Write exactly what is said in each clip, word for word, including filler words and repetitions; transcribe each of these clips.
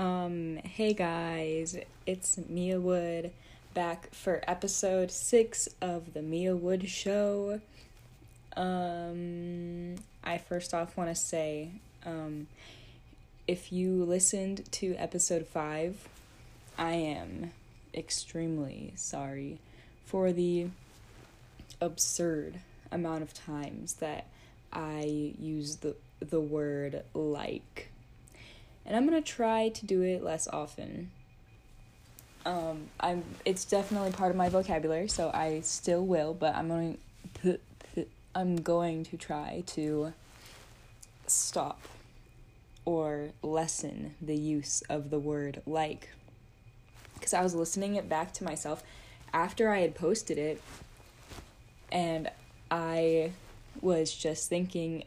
Um, hey guys, it's Mia Wood, back for episode six of the Mia Wood Show. Um, I first off want to say, um, if you listened to episode five, I am extremely sorry for the absurd amount of times that I use the, the word like. And I'm gonna try to do it less often. Um, I'm. It's definitely part of my vocabulary, so I still will. But I'm going. I'm going to try to stop or lessen the use of the word like. Because I was listening it back to myself after I had posted it, and I was just thinking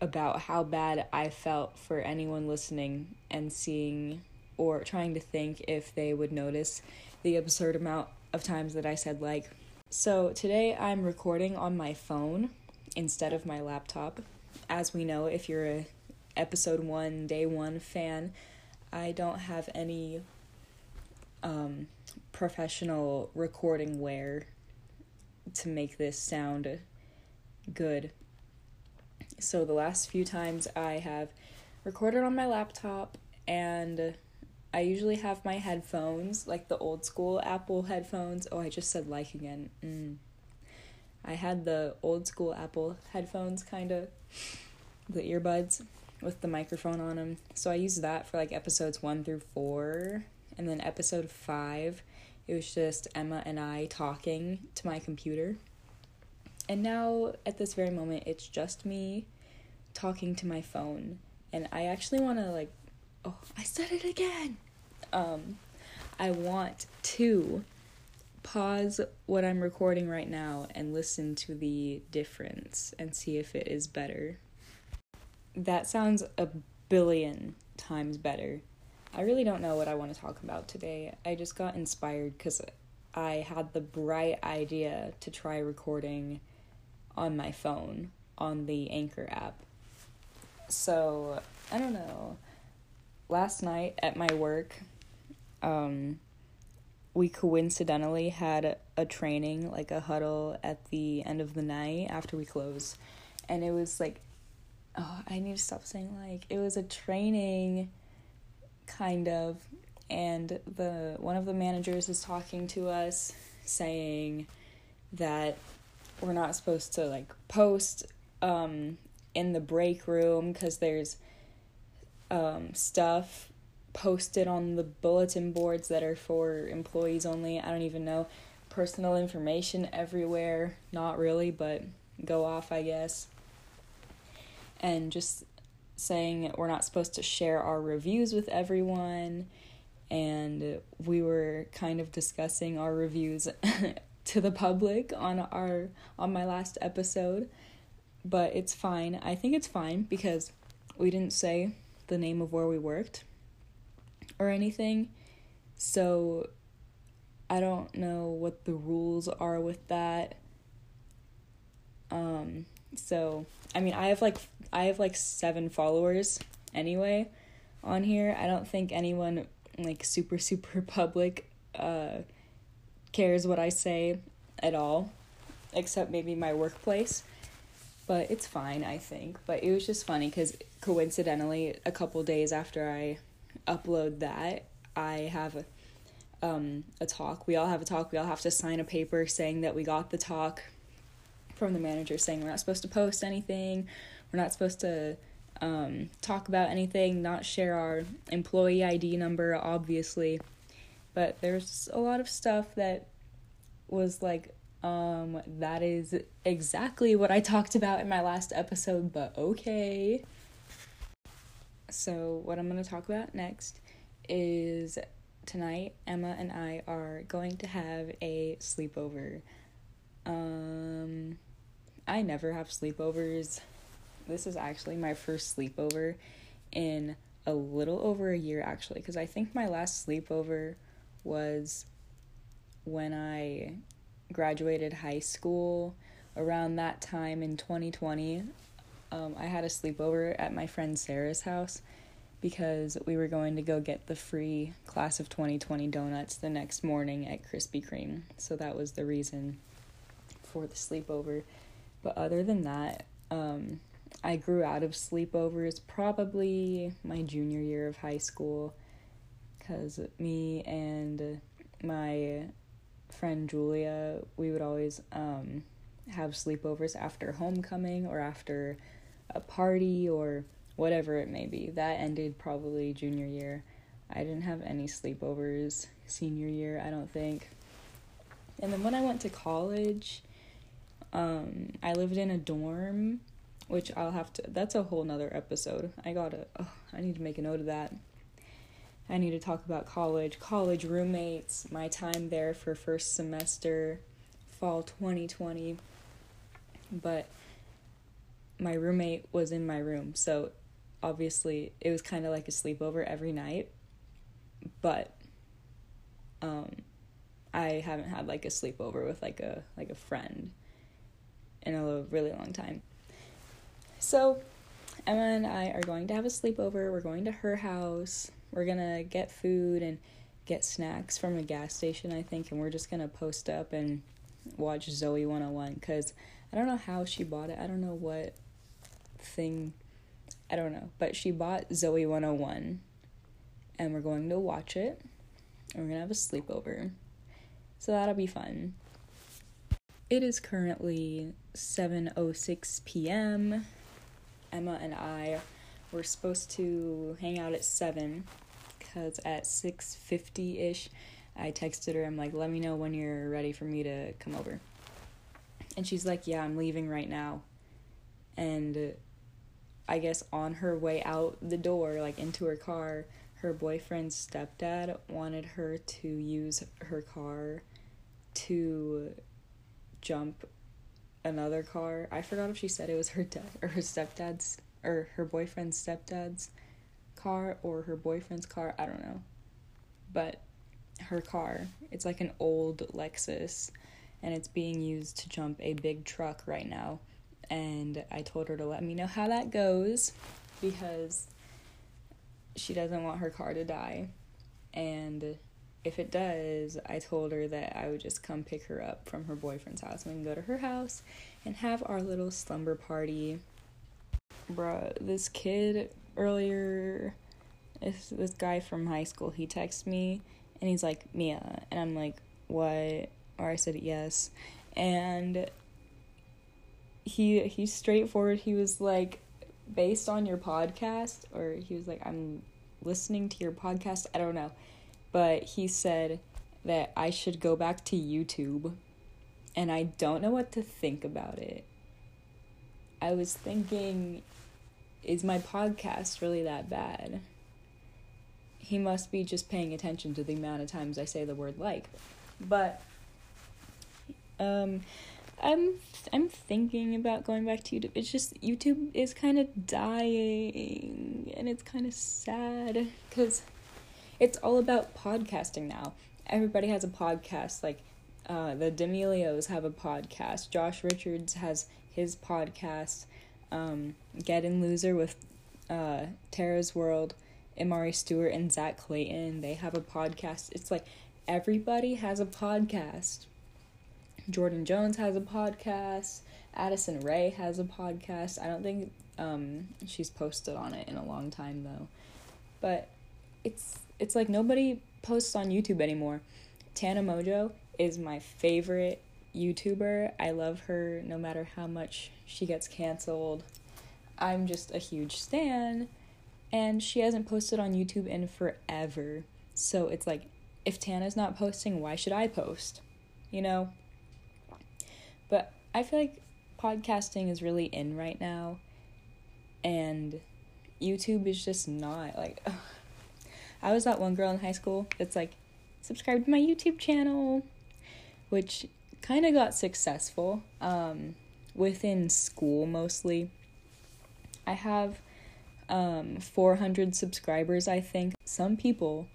about how bad I felt for anyone listening and seeing or trying to think if they would notice the absurd amount of times that I said like. So today I'm recording on my phone instead of my laptop. As we know, if you're a episode one, day one fan, I don't have any um, professional recording wear to make this sound good. So the last few times I have recorded on my laptop, and I usually have my headphones, like the old school Apple headphones. Oh, I just said like again. Mm. I had the old school Apple headphones, kind of, the earbuds with the microphone on them. So I used that for like episodes one through four, and then episode five, it was just Emma and I talking to my computer. And now, at this very moment, it's just me talking to my phone. And I actually want to, like... Oh, I said it again! Um, I want to pause what I'm recording right now and listen to the difference and see if it is better. That sounds a billion times better. I really don't know what I want to talk about today. I just got inspired because I had the bright idea to try recording on my phone on the Anchor app. So, I don't know. Last night at my work, um, we coincidentally had a training, like a huddle at the end of the night after we close. And it was like, oh, I need to stop saying like, it was a training, kind of, and the one of the managers is talking to us, saying that we're not supposed to, like, post um, in the break room because there's um, stuff posted on the bulletin boards that are for employees only. I don't even know. Personal information everywhere. Not really, but go off, I guess. And just saying we're not supposed to share our reviews with everyone. And we were kind of discussing our reviews to the public on our on my last episode, but it's fine. I think it's fine because we didn't say the name of where we worked or anything, so I don't know what the rules are with that. Um, so I mean, I have like I have like seven followers anyway on here. I don't think anyone, like, super, super public, uh, cares what I say at all, except maybe my workplace, but it's fine, I think. But it was just funny, because coincidentally, a couple days after I upload that, I have a, um, a talk, we all have a talk, we all have to sign a paper saying that we got the talk from the manager, saying we're not supposed to post anything, we're not supposed to um talk about anything, not share our employee I D number, obviously. But there's a lot of stuff that was like, um that is exactly what I talked about in my last episode, but okay. So what I'm going to talk about next is tonight Emma and I are going to have a sleepover. um I never have sleepovers. This is actually my first sleepover in a little over a year, actually, because I think my last sleepover was when I graduated high school. Around that time in twenty twenty, um, I had a sleepover at my friend Sarah's house, because we were going to go get the free class of twenty twenty donuts the next morning at Krispy Kreme. So that was the reason for the sleepover. But other than that, um, I grew out of sleepovers probably my junior year of high school, because me and my friend Julia, we would always um, have sleepovers after homecoming or after a party or whatever it may be. That ended probably junior year. I didn't have any sleepovers senior year, I don't think. And then when I went to college, um, I lived in a dorm, which I'll have to, that's a whole nother episode. I gotta, oh, I need to make a note of that. I need to talk about college, college roommates, my time there for first semester, fall twenty twenty. But my roommate was in my room, so obviously it was kind of like a sleepover every night. But um, I haven't had like a sleepover with like a like a friend in a really long time. So Emma and I are going to have a sleepover. We're going to her house. We're gonna get food and get snacks from a gas station, I think, and we're just gonna post up and watch Zoe one oh one, because I don't know how she bought it. I don't know what thing, I don't know, but she bought Zoe one oh one, and we're going to watch it, and we're gonna have a sleepover, so that'll be fun. It is currently seven oh six p.m. Emma and I were supposed to hang out at seven, because at six fifty ish, I texted her, I'm like, let me know when you're ready for me to come over. And she's like, yeah, I'm leaving right now. And I guess on her way out the door, like into her car, her boyfriend's stepdad wanted her to use her car to jump another car. I forgot if she said it was her dad or her stepdad's or her boyfriend's stepdad's car or her boyfriend's car. I don't know. But her car, it's like an old Lexus, and it's being used to jump a big truck right now. And I told her to let me know how that goes, because she doesn't want her car to die. And if it does, I told her that I would just come pick her up from her boyfriend's house and we can go to her house and have our little slumber party. Bruh, this kid earlier, this, this guy from high school, he texted me, and he's like, Mia. And I'm like, what? Or I said yes, and he he's straightforward. He was like, based on your podcast, or he was like, I'm listening to your podcast, I don't know, but he said that I should go back to YouTube, and I don't know what to think about it. I was thinking, is my podcast really that bad? He must be just paying attention to the amount of times I say the word like. But Um, I'm I'm thinking about going back to YouTube. It's just YouTube is kind of dying, and it's kind of sad, because it's all about podcasting now. Everybody has a podcast. Like, uh, the D'Amelios have a podcast. Josh Richards has his podcast. Um, Get In Loser with uh, Tara's World, Amari Stewart and Zach Clayton, they have a podcast. It's like everybody has a podcast. Jordan Jones has a podcast. Addison Rae has a podcast. I don't think um, she's posted on it in a long time, though. But it's it's like nobody posts on YouTube anymore. Tana Mongeau is my favorite YouTuber. I love her no matter how much she gets canceled. I'm just a huge stan. And she hasn't posted on YouTube in forever. So it's like, if Tana's not posting, why should I post? You know? But I feel like podcasting is really in right now, and YouTube is just not, like, ugh. I was that one girl in high school that's like, subscribe to my YouTube channel, which kind of got successful um, within school mostly. I have um, four hundred subscribers, I think. Some people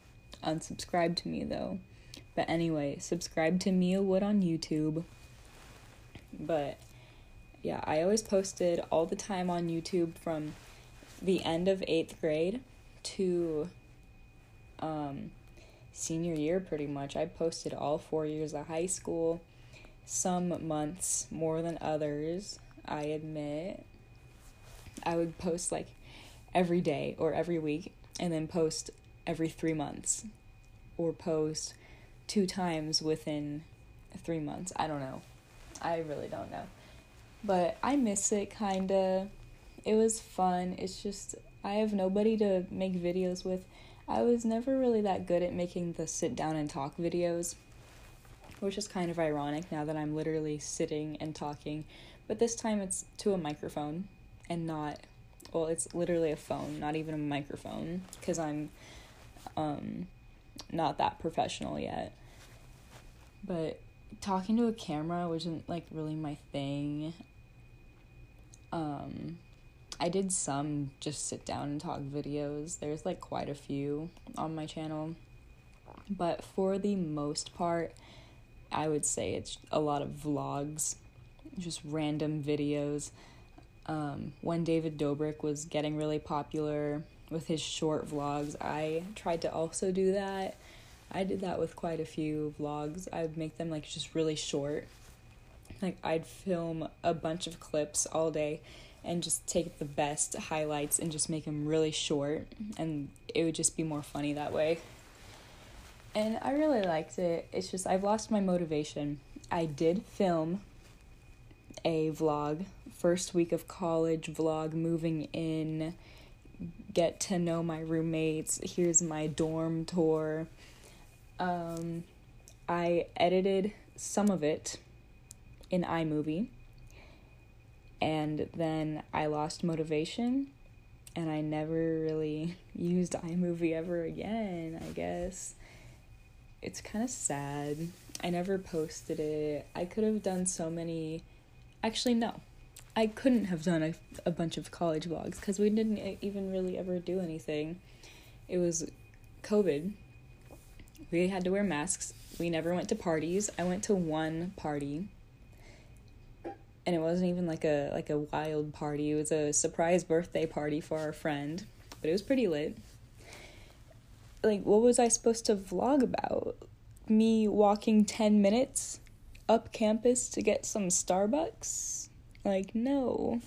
unsubscribe to me, though. But anyway, subscribe to Mia Wood on YouTube. But yeah, I always posted all the time on YouTube from the end of eighth grade to um, senior year, pretty much. I posted all four years of high school, some months more than others, I admit. I would post like every day or every week, and then post every three months, or post two times within three months. I don't know. I really don't know. But I miss it, kinda. It was fun. It's just, I have nobody to make videos with. I was never really that good at making the sit down and talk videos, which is kind of ironic now that I'm literally sitting and talking. But this time it's to a microphone and not, well, it's literally a phone, not even a microphone, because I'm um, not that professional yet. But talking to a camera wasn't, like, really my thing. Um, I did some just sit down and talk videos. There's, like, quite a few on my channel. But for the most part, I would say it's a lot of vlogs, just random videos. Um, when David Dobrik was getting really popular with his short vlogs, I tried to also do that. I did that with quite a few vlogs. I would make them, like, just really short. Like, I'd film a bunch of clips all day and just take the best highlights and just make them really short, and it would just be more funny that way. And I really liked it. It's just, I've lost my motivation. I did film a vlog, first week of college vlog, moving in, get to know my roommates, here's my dorm tour. Um, I edited some of it in iMovie, and then I lost motivation, and I never really used iMovie ever again, I guess. It's kind of sad. I never posted it. I could have done so many, actually no, I couldn't have done a, a bunch of college vlogs, because we didn't even really ever do anything. It was COVID. We had to wear masks. We never went to parties. I went to one party, and it wasn't even like a like a wild party. It was a surprise birthday party for our friend, but it was pretty lit. Like, what was I supposed to vlog about? Me walking ten minutes up campus to get some Starbucks? Like, no.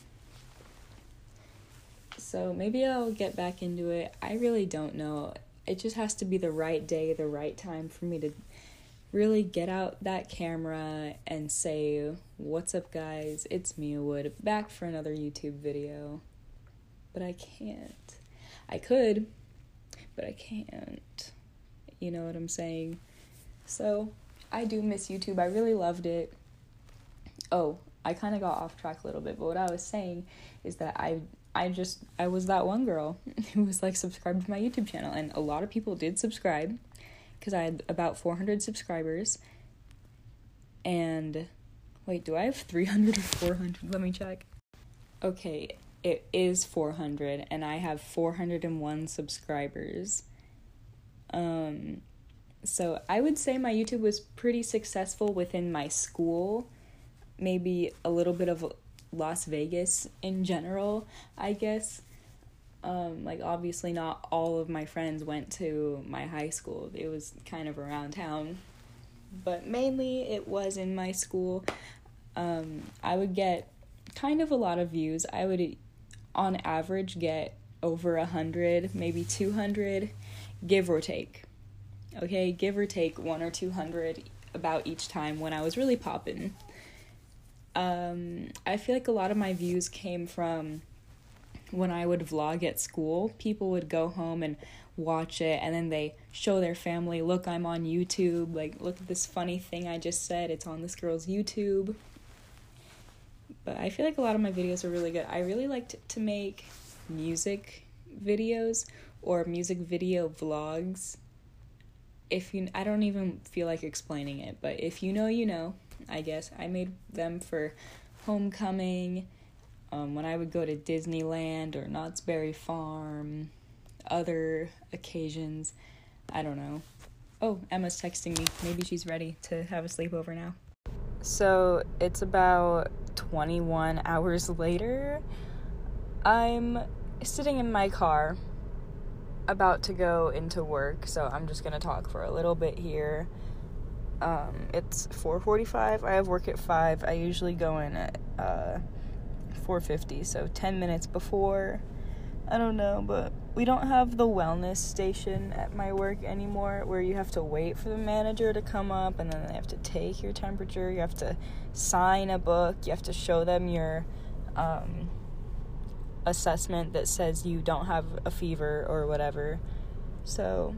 So maybe I'll get back into it. I really don't know. It just has to be the right day, the right time for me to really get out that camera and say, what's up, guys? It's Mia Wood, back for another YouTube video. But I can't. I could, but I can't. You know what I'm saying? So I do miss YouTube. I really loved it. Oh, I kind of got off track a little bit, but what I was saying is that I... I just, I was that one girl who was like subscribed to my YouTube channel, and a lot of people did subscribe, because I had about four hundred subscribers, and wait, do I have three hundred or four hundred? Let me check. Okay, it is four hundred, and I have four hundred one subscribers. Um, so I would say my YouTube was pretty successful within my school, maybe a little bit of Las Vegas in general, I guess. Um, like, obviously not all of my friends went to my high school. It was kind of around town, but mainly it was in my school. Um, I would get kind of a lot of views. I would, on average, get over a hundred, maybe two hundred, give or take. Okay, give or take one or two hundred about each time when I was really poppin'. Um, I feel like a lot of my views came from when I would vlog at school. People would go home and watch it, and then they show their family, look, I'm on YouTube, like, look at this funny thing I just said, it's on this girl's YouTube. But I feel like a lot of my videos are really good. I really liked to make music videos or music video vlogs. If you, I don't even feel like explaining it, but if you know, you know. I guess I made them for homecoming, um, when I would go to Disneyland or Knott's Berry Farm, other occasions, I don't know. Oh, Emma's texting me. Maybe she's ready to have a sleepover now. So it's about twenty-one hours later. I'm sitting in my car about to go into work, so I'm just gonna talk for a little bit here. Um, it's four forty-five. I have work at five. I usually go in at uh, four fifty, so ten minutes before. I don't know, but we don't have the wellness station at my work anymore, where you have to wait for the manager to come up, and then they have to take your temperature, you have to sign a book, you have to show them your um, assessment that says you don't have a fever or whatever. So,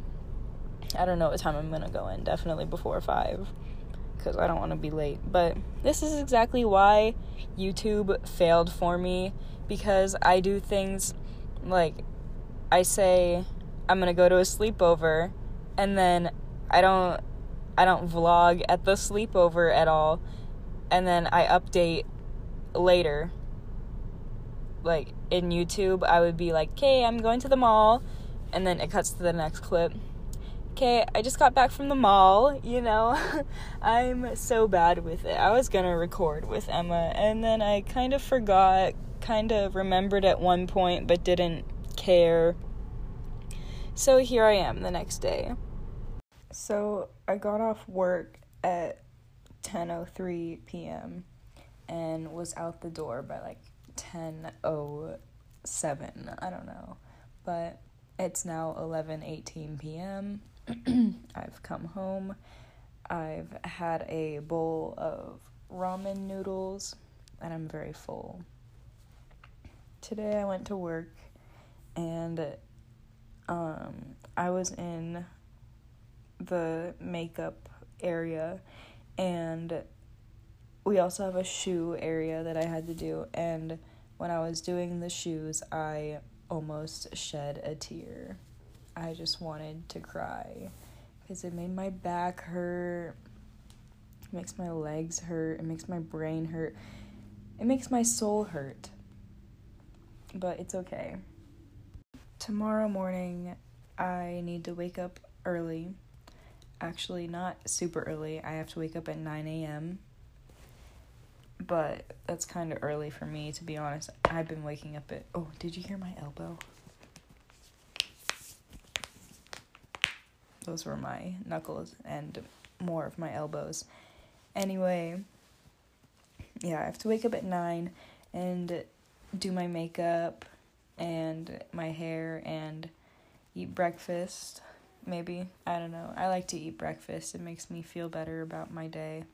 I don't know what time I'm going to go in, definitely before five, because I don't want to be late. But this is exactly why YouTube failed for me, because I do things like, I say I'm gonna go to a sleepover, and then I don't I don't vlog at the sleepover at all, and then I update later. Like, in YouTube, I would be like, okay, I'm going to the mall, and then it cuts to the next clip. Okay, I just got back from the mall, you know. I'm so bad with it. I was gonna record with Emma, and then I kind of forgot, kind of remembered at one point, but didn't care. So here I am the next day. So I got off work at ten oh three p.m. and was out the door by like ten oh seven. I don't know, but it's now eleven eighteen p.m. I've come home. I've had a bowl of ramen noodles, and I'm very full. Today I went to work, and um, I was in the makeup area, and we also have a shoe area that I had to do, and when I was doing the shoes, I almost shed a tear. I just wanted to cry, because it made my back hurt, it makes my legs hurt, it makes my brain hurt, it makes my soul hurt, but it's okay. Tomorrow morning, I need to wake up early. Actually, not super early. I have to wake up at nine a.m. But that's kind of early for me, to be honest. I've been waking up at... Oh, did you hear my elbow? Those were my knuckles and more of my elbows. Anyway, yeah, I have to wake up at nine and do my makeup and my hair and eat breakfast, maybe. I don't know. I like to eat breakfast. It makes me feel better about my day.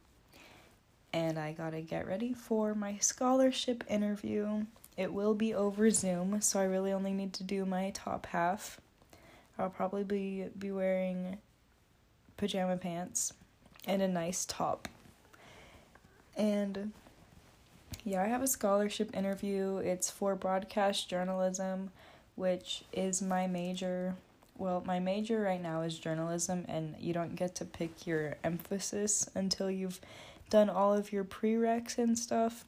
And I gotta get ready for my scholarship interview. It will be over Zoom, so I really only need to do my top half. I'll probably be, be wearing pajama pants and a nice top. And yeah, I have a scholarship interview. It's for broadcast journalism, which is my major. Well, my major right now is journalism, and you don't get to pick your emphasis until you've done all of your prereqs and stuff.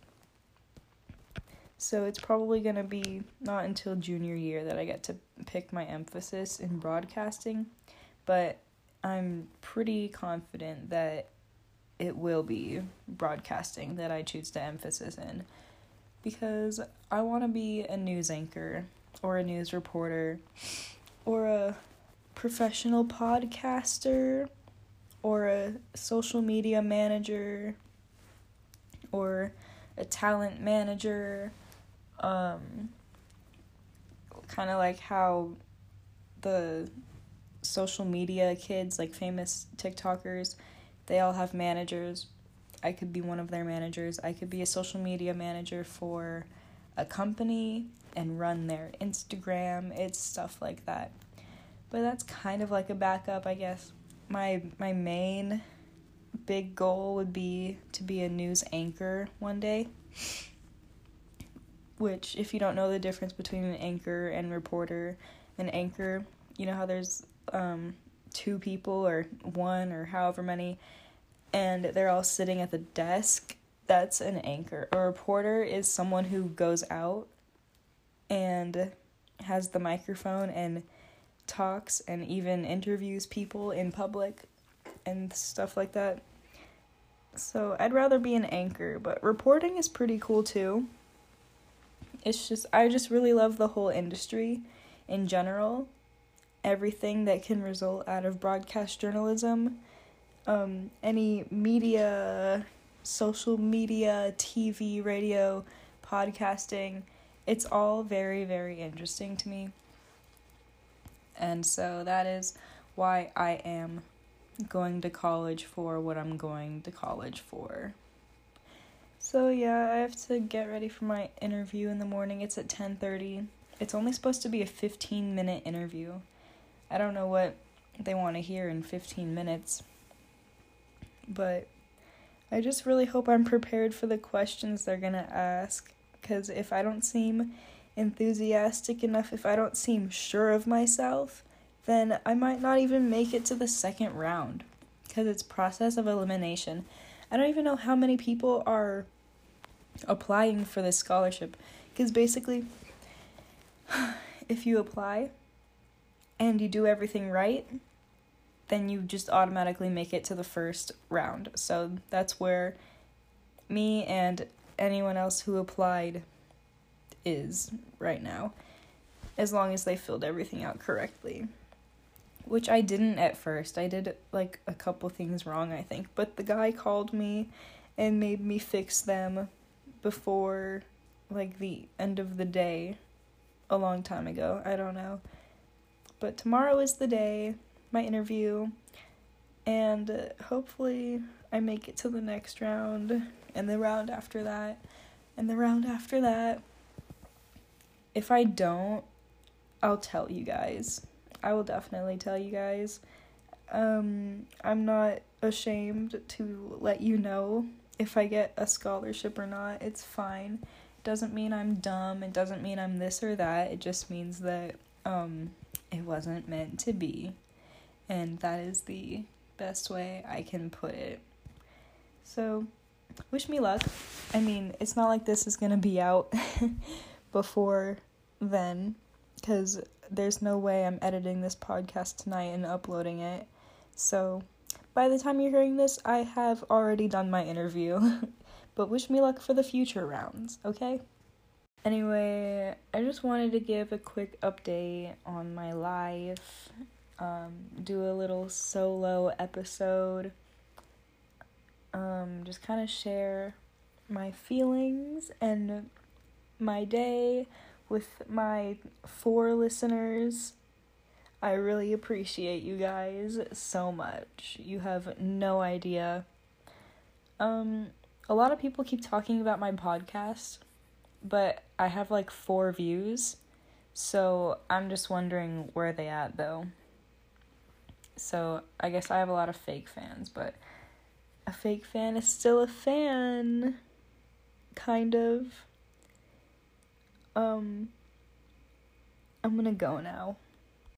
So it's probably going to be not until junior year that I get to pick my emphasis in broadcasting, but I'm pretty confident that it will be broadcasting that I choose to emphasis in, because I want to be a news anchor or a news reporter or a professional podcaster or a social media manager or a talent manager, um, kind of like how the social media kids, like famous TikTokers, they all have managers. I could be one of their managers. I could be a social media manager for a company and run their Instagram. It's stuff like that. But that's kind of like a backup, I guess. My my main big goal would be to be a news anchor one day. Which, if you don't know the difference between an anchor and reporter, an anchor, you know how there's um two people or one or however many, and they're all sitting at the desk. That's an anchor. A reporter is someone who goes out and has the microphone and talks and even interviews people in public and stuff like that. So I'd rather be an anchor, but reporting is pretty cool too. It's just, I just really love the whole industry in general. everything that can result out of broadcast journalism, um, any media, social media, T V, radio, podcasting. It's all very, very interesting to me. And so that is why I am going to college for what I'm going to college for. So yeah, I have to get ready for my interview in the morning. It's at ten thirty. It's only supposed to be a fifteen minute interview. I don't know what they want to hear in fifteen minutes. But I just really hope I'm prepared for the questions they're going to ask. Because if I don't seem enthusiastic enough, if I don't seem sure of myself, then I might not even make it to the second round, because it's process of elimination. I don't even know how many people are applying for this scholarship, because basically, if you apply and you do everything right, then you just automatically make it to the first round. So that's where me and anyone else who applied is right now, as long as they filled everything out correctly, which I didn't at first. I did, like, a couple things wrong, I think, but the guy called me and made me fix them before, like, the end of the day a long time ago. I don't know. But tomorrow is the day, my interview, and hopefully I make it to the next round, and the round after that, and the round after that. If I don't, I'll tell you guys. I will definitely tell you guys. Um, I'm not ashamed to let you know if I get a scholarship or not. It's fine. It doesn't mean I'm dumb. It doesn't mean I'm this or that. It just means that um, it wasn't meant to be. And that is the best way I can put it. So, wish me luck. I mean, it's not like this is gonna be out before then, because there's no way I'm editing this podcast tonight and uploading it. So by the time you're hearing this, I have already done my interview. But wish me luck for the future rounds, okay? Anyway, I just wanted to give a quick update on my life, um, do a little solo episode, um, just kind of share my feelings and my day with my four listeners. I really appreciate you guys so much. You have no idea. Um, a lot of people keep talking about my podcast, but I have like four views, so I'm just wondering where they at though. So I guess I have a lot of fake fans, but a fake fan is still a fan, kind of. Um, I'm gonna go now.